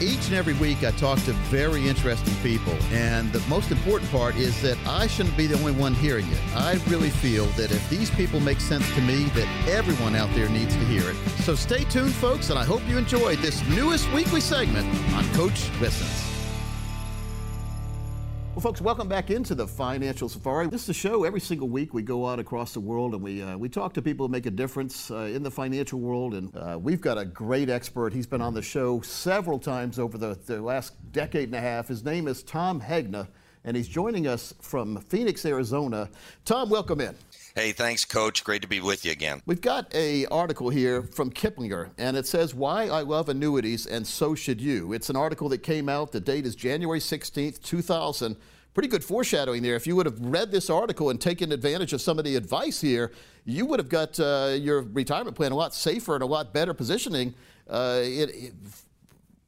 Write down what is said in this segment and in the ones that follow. Each and every week I talk to very interesting people, and the most important part is that I shouldn't be the only one hearing it. I really feel that if these people make sense to me, that everyone out there needs to hear it. So stay tuned, folks, and I hope you enjoyed this newest weekly segment on Coach Listens. Well, folks, welcome back into the Financial Safari. This is a show every single week we go out across the world and we talk to people who make a difference in the financial world. And we've got a great expert. He's been on the show several times over the last decade and a half. His name is Tom Hegna, and he's joining us from Phoenix, Arizona. Tom, welcome in. Hey, thanks, Coach. Great to be with you again. We've got an article here from Kiplinger, and it says, Why I Love Annuities and So Should You. It's an article that came out. The date is January 16th, 2000. Pretty good foreshadowing there. If you would have read this article and taken advantage of some of the advice here, you would have got your retirement plan a lot safer and a lot better positioning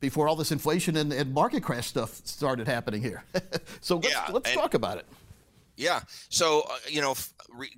before all this inflation and market crash stuff started happening here. So let's talk about it. Yeah. So,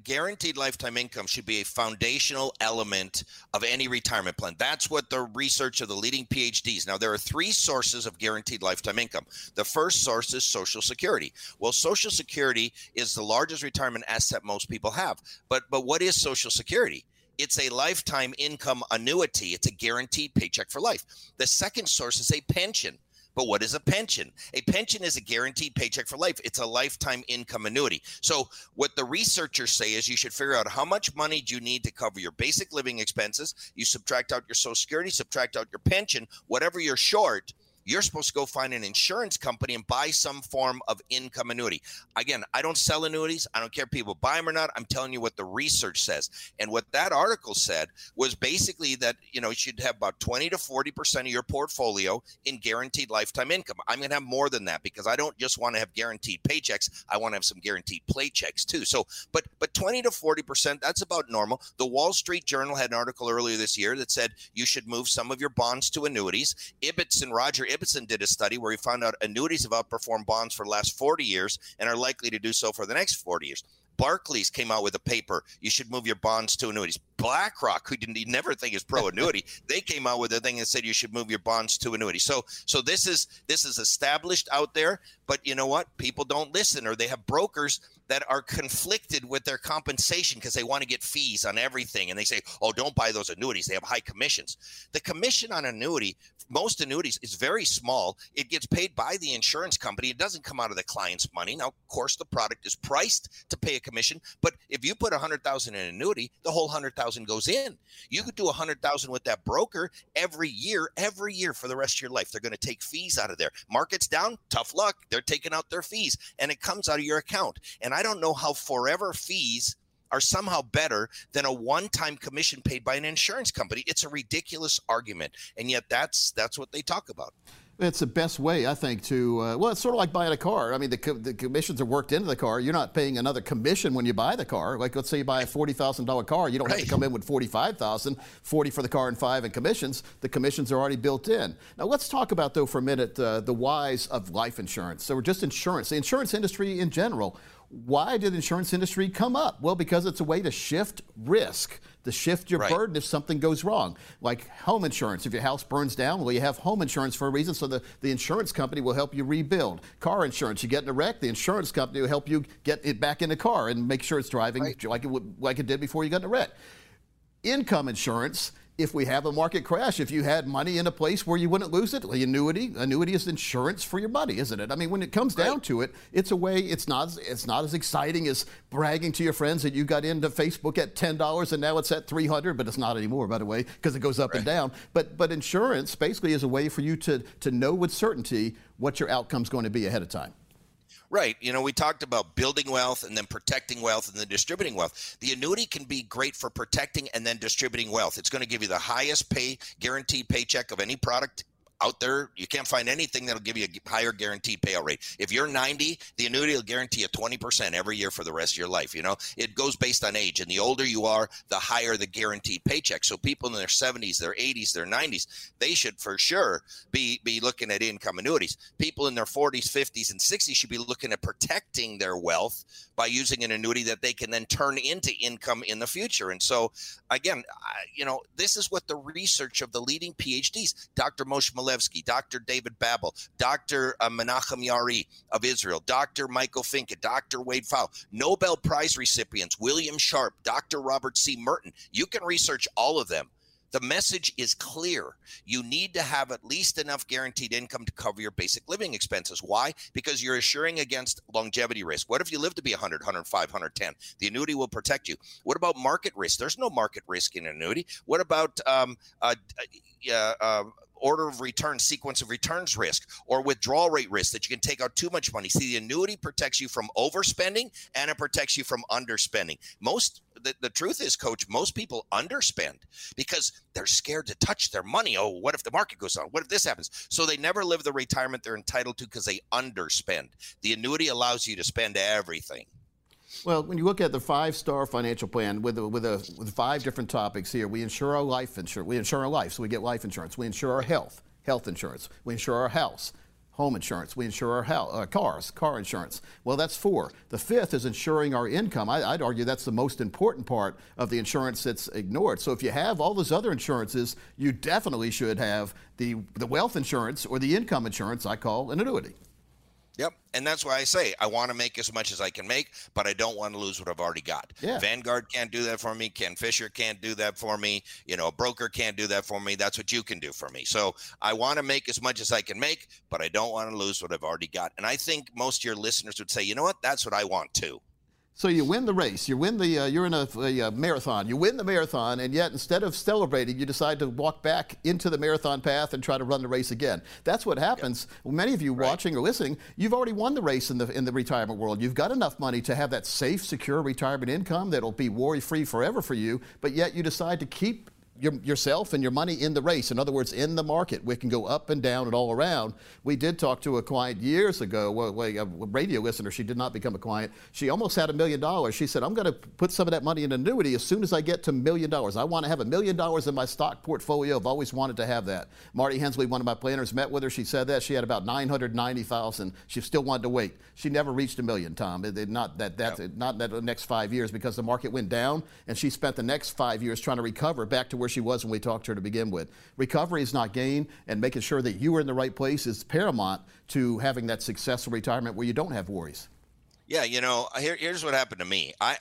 guaranteed lifetime income should be a foundational element of any retirement plan. That's what the research of the leading PhDs. Now, there are three sources of guaranteed lifetime income. The first source is Social Security. Well, Social Security is the largest retirement asset most people have. But what is Social Security? It's a lifetime income annuity. It's a guaranteed paycheck for life. The second source is a pension. But what is a pension? A pension is a guaranteed paycheck for life. It's a lifetime income annuity. So what the researchers say is you should figure out how much money do you need to cover your basic living expenses. You subtract out your Social Security, subtract out your pension, whatever you're short, you're supposed to go find an insurance company and buy some form of income annuity. Again, I don't sell annuities. I don't care if people buy them or not. I'm telling you what the research says. And what that article said was basically that, you should have about 20 to 40% of your portfolio in guaranteed lifetime income. I'm going to have more than that because I don't just want to have guaranteed paychecks. I want to have some guaranteed paychecks too. So, but 20 to 40%, that's about normal. The Wall Street Journal had an article earlier this year that said you should move some of your bonds to annuities. Roger Ibbotson did a study where he found out annuities have outperformed bonds for the last 40 years and are likely to do so for the next 40 years. Barclays came out with a paper, you should move your bonds to annuities. BlackRock, who you never think is pro-annuity, they came out with a thing and said you should move your bonds to annuities. So this is established out there, but you know what? People don't listen, or they have brokers that are conflicted with their compensation because they want to get fees on everything. And they say, oh, don't buy those annuities. They have high commissions. The commission on annuity, most annuities, is very small. It gets paid by the insurance company. It doesn't come out of the client's money. Now, of course, the product is priced to pay a commission. But if you put $100,000 in an annuity, the whole $100,000 goes in. You could do $100,000 with that broker every year for the rest of your life. They're going to take fees out of there. Market's down, tough luck. They're taking out their fees, and it comes out of your account. And I don't know how forever fees are somehow better than a one-time commission paid by an insurance company. It's a ridiculous argument, and yet that's what they talk about. It's the best way, I think, to it's sort of like buying a car. I mean, the commissions are worked into the car. You're not paying another commission when you buy the car. Like, let's say you buy a $40,000 car. You don't have to come in with $45,000, $40,000 for the car and $5,000 in commissions. The commissions are already built in. Now, let's talk about, though, for a minute, the whys of life insurance. So we're just insurance, the insurance industry in general. Why did the insurance industry come up? Well, because it's a way to shift risk, to shift your burden if something goes wrong. Like home insurance. If your house burns down, well, you have home insurance for a reason, so the insurance company will help you rebuild. Car insurance. You get in a wreck, the insurance company will help you get it back in the car and make sure it's driving like it did before you got in a wreck. Income insurance. If we have a market crash, if you had money in a place where you wouldn't lose it, annuity is insurance for your money, isn't it? I mean, when it comes down to it, it's a way. It's not as exciting as bragging to your friends that you got into Facebook at $10 and now it's at $300, but it's not anymore, by the way, because it goes up and down. But insurance basically is a way for you to know with certainty what your outcome's going to be ahead of time. Right. We talked about building wealth and then protecting wealth and then distributing wealth. The annuity can be great for protecting and then distributing wealth. It's going to give you the highest guaranteed paycheck of any product out there. You can't find anything that'll give you a higher guaranteed payout rate. If you're 90, the annuity will guarantee you 20% every year for the rest of your life. It goes based on age, and the older you are, the higher the guaranteed paycheck. So people in their 70s, their 80s, their 90s, they should for sure be looking at income annuities. People in their 40s, 50s, and 60s should be looking at protecting their wealth by using an annuity that they can then turn into income in the future. And so, again, this is what the research of the leading PhDs, Dr. Moshe Millet, Levski, Dr. David Babel, Dr. Menachem Yari of Israel, Dr. Michael Finke, Dr. Wade Fowle, Nobel Prize recipients, William Sharp, Dr. Robert C. Merton. You can research all of them. The message is clear. You need to have at least enough guaranteed income to cover your basic living expenses. Why? Because you're assuring against longevity risk. What if you live to be 100, 105, 110? The annuity will protect you. What about market risk? There's no market risk in an annuity. What about order of return, sequence of returns risk, or withdrawal rate risk that you can take out too much money? See, the annuity protects you from overspending and it protects you from underspending. The truth is, Coach, most people underspend because they're scared to touch their money. Oh, what if the market goes down? What if this happens? So they never live the retirement they're entitled to because they underspend. The annuity allows you to spend everything. Well, when you look at the five-star financial plan with five different topics here, we insure our life insurance. We insure our life, so we get life insurance. We insure our health insurance. We insure our house, home insurance. We insure our cars, car insurance. Well, that's four. The fifth is insuring our income. I'd argue that's the most important part of the insurance that's ignored. So if you have all those other insurances, you definitely should have the wealth insurance or the income insurance I call an annuity. Yep. And that's why I say I want to make as much as I can make, but I don't want to lose what I've already got. Yeah. Vanguard can't do that for me. Ken Fisher can't do that for me. You know, a broker can't do that for me. That's what you can do for me. So I want to make as much as I can make, but I don't want to lose what I've already got. And I think most of your listeners would say, you know what? That's what I want too. So you win the race. You win the you're in a marathon. You win the marathon, and yet instead of celebrating, you decide to walk back into the marathon path and try to run the race again. That's what happens. Yeah. Well, many of you watching or listening, you've already won the race in the retirement world. You've got enough money to have that safe, secure retirement income that'll be worry-free forever for you, but yet you decide to keep yourself and your money in the race. In other words, in the market, we can go up and down and all around. We did talk to a client years ago, a radio listener. She did not become a client. She almost had $1 million. She said, I'm going to put some of that money in annuity as soon as I get to $1 million. I want to have $1 million in my stock portfolio. I've always wanted to have that. Marty Hensley, one of my planners, met with her. She said that she had about 990,000. She still wanted to wait. She never reached $1 million, Tom. Not that the next 5 years, because the market went down and she spent the next 5 years trying to recover back to where she was when we talked to her to begin with. Recovery is not gain, and making sure that you are in the right place is paramount to having that successful retirement where you don't have worries. Yeah, you know, here's what happened to me. I'm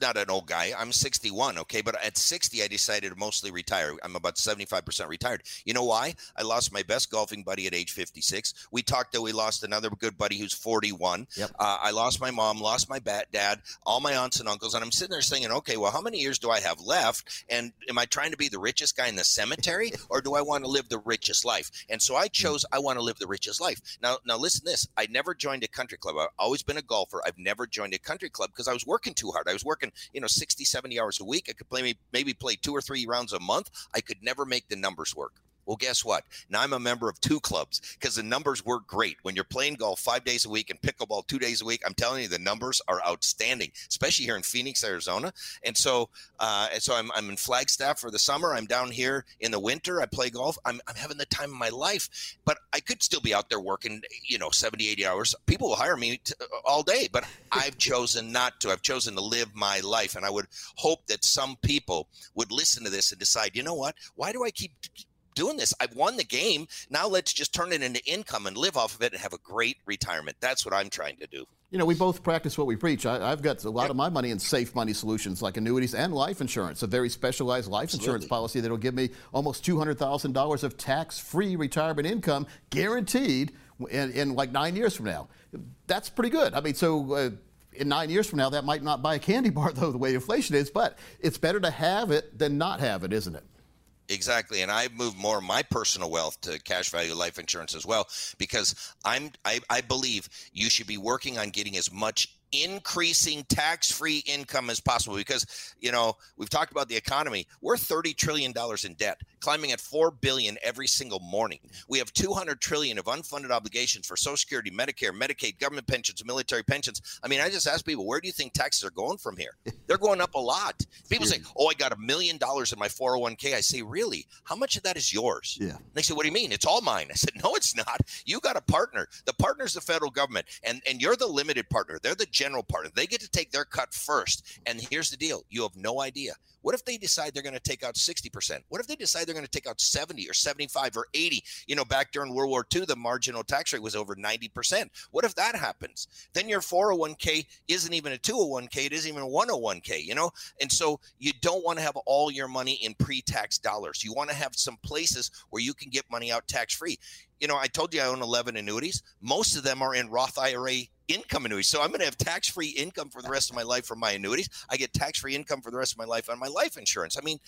not an old guy. I'm 61, okay? But at 60, I decided to mostly retire. I'm about 75% retired. You know why? I lost my best golfing buddy at age 56. We talked that we lost another good buddy who's 41. Yep. I lost my mom, lost my dad, all my aunts and uncles. And I'm sitting there thinking, okay, well, how many years do I have left? And am I trying to be the richest guy in the cemetery, or do I want to live the richest life? And so I chose I want to live the richest life. Now listen to this. I never joined a country club. I've always been a golfer. I've never joined a country club because I was working too hard. I was working, 60, 70 hours a week. I could maybe play 2 or 3 rounds a month. I could never make the numbers work. Well, guess what? Now I'm a member of 2 clubs because the numbers were great. When you're playing golf 5 days a week and pickleball 2 days a week, I'm telling you, the numbers are outstanding, especially here in Phoenix, Arizona. And so I'm in Flagstaff for the summer. I'm down here in the winter. I play golf. I'm having the time of my life, but I could still be out there working, 70, 80 hours. People will hire me all day, but I've chosen not to. I've chosen to live my life. And I would hope that some people would listen to this and decide, you know what? Why do I keep doing this? I've won the game. Now let's just turn it into income and live off of it and have a great retirement. That's what I'm trying to do. We both practice what we preach. I've got a lot of my money in safe money solutions like annuities and life insurance, a very specialized life insurance policy that will give me almost $200,000 of tax-free retirement income guaranteed in like 9 years from now. That's pretty good. I mean, so in 9 years from now, that might not buy a candy bar, though, the way inflation is, but it's better to have it than not have it, isn't it? Exactly. And I move more of my personal wealth to cash value life insurance as well, because I believe you should be working on getting as much increasing tax-free income as possible, because, we've talked about the economy. We're $30 trillion in debt, climbing at $4 billion every single morning. We have $200 trillion of unfunded obligations for Social Security, Medicare, Medicaid, government pensions, military pensions. I mean, I just ask people, where do you think taxes are going from here? They're going up a lot. People say, I got $1 million in my 401k. I say, really? How much of that is yours? Yeah. They say, what do you mean? It's all mine. I said, no, it's not. You got a partner. The partner's the federal government, and you're the limited partner. They're the general general part. If they get to take their cut first, and here's the deal, you have no idea. What if they decide they're going to take out 60%? What if they decide they're going to take out 70 or 75 or 80? You know, back during World War II, the marginal tax rate was over 90%. What if that happens? Then your 401k isn't even a 201k. It isn't even a 101k, you know? And so you don't want to have all your money in pre-tax dollars. You want to have some places where you can get money out tax-free. You know, I told you I own 11 annuities. Most of them are in Roth IRA income annuities. So I'm going to have tax-free income for the rest of my life from my annuities. I get tax-free income for the rest of my life on my life insurance. I mean,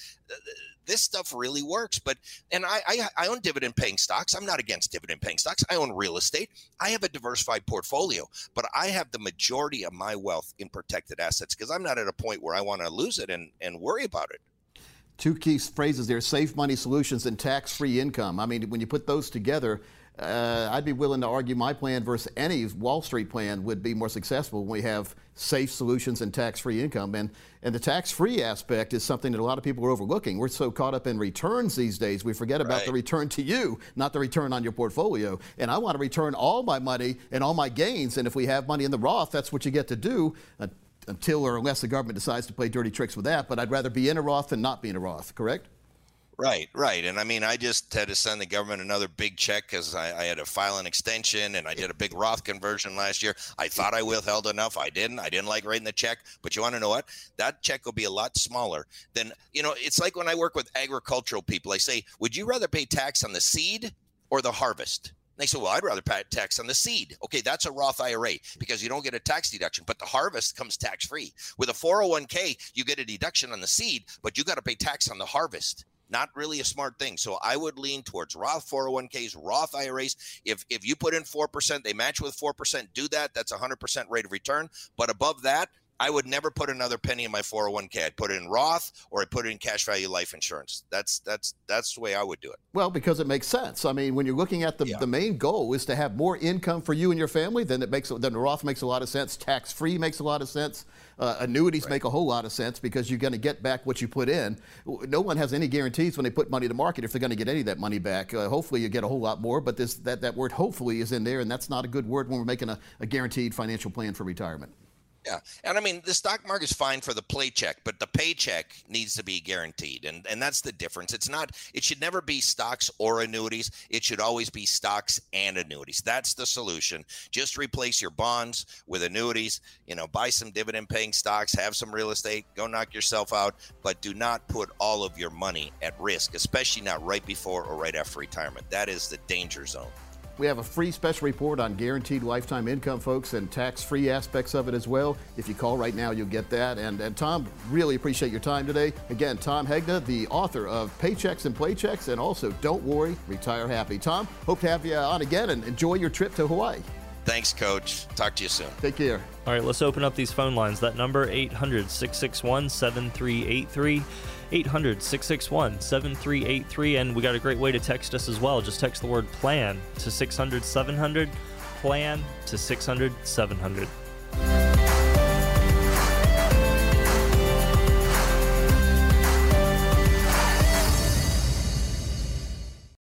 this stuff really works. But, and I own dividend-paying stocks. I'm not against dividend-paying stocks. I own real estate. I have a diversified portfolio, but I have the majority of my wealth in protected assets because I'm not at a point where I want to lose it and worry about it. Two key phrases there, safe money solutions and tax-free income. I mean, when you put those together, I'd be willing to argue my plan versus any Wall Street plan would be more successful when we have safe solutions and tax-free income. And the tax-free aspect is something that a lot of people are overlooking. We're so caught up in returns these days, we forget about the return to you, not the return on your portfolio. And I want to return all my money and all my gains. And if we have money in the Roth, that's what you get to do. Until or unless the government decides to play dirty tricks with that, but I'd rather be in a Roth than not be in a Roth, correct? Right, right. And I mean, I just had to send the government another big check because I had to file an extension and I did a big Roth conversion last year. I thought I withheld enough. I didn't. I didn't like writing the check. But you want to know what? That check will be a lot smaller than, you know, it's like when I work with agricultural people, I say, would you rather pay tax on the seed or the harvest? They say, well, I'd rather pay tax on the seed. Okay, that's a Roth IRA because you don't get a tax deduction, but the harvest comes tax-free. With a 401k, you get a deduction on the seed, but you got to pay tax on the harvest. Not really a smart thing. So I would lean towards Roth 401ks, Roth IRAs. If you put in 4%, they match with 4%, do that. That's 100% rate of return. But above that, I would never put another penny in my 401k. I'd put it in Roth or I put it in cash value life insurance. That's the way I would do it. Well, because it makes sense. I mean, when you're looking at the main goal is to have more income for you and your family, then Roth makes a lot of sense. Tax-free makes a lot of sense. Annuities make a whole lot of sense because you're going to get back what you put in. No one has any guarantees when they put money to market if they're going to get any of that money back. Hopefully you get a whole lot more, but that word hopefully is in there, and that's not a good word when we're making a guaranteed financial plan for retirement. Yeah. And I mean, the stock market is fine for the paycheck, but the paycheck needs to be guaranteed. And that's the difference. It should never be stocks or annuities. It should always be stocks and annuities. That's the solution. Just replace your bonds with annuities, you know, buy some dividend paying stocks, have some real estate, go knock yourself out, but do not put all of your money at risk, especially not right before or right after retirement. That is the danger zone. We have a free special report on guaranteed lifetime income, folks, and tax-free aspects of it as well. If you call right now, you'll get that. And Tom, really appreciate your time today. Again, Tom Hegna, the author of Paychecks and Playchecks, and also Don't Worry, Retire Happy. Tom, hope to have you on again, and enjoy your trip to Hawaii. Thanks, Coach. Talk to you soon. Take care. All right, let's open up these phone lines. That number, 800-661-7383. 800-661-7383, and we got a great way to text us as well. Just text the word PLAN to 600-700, PLAN to 600-700.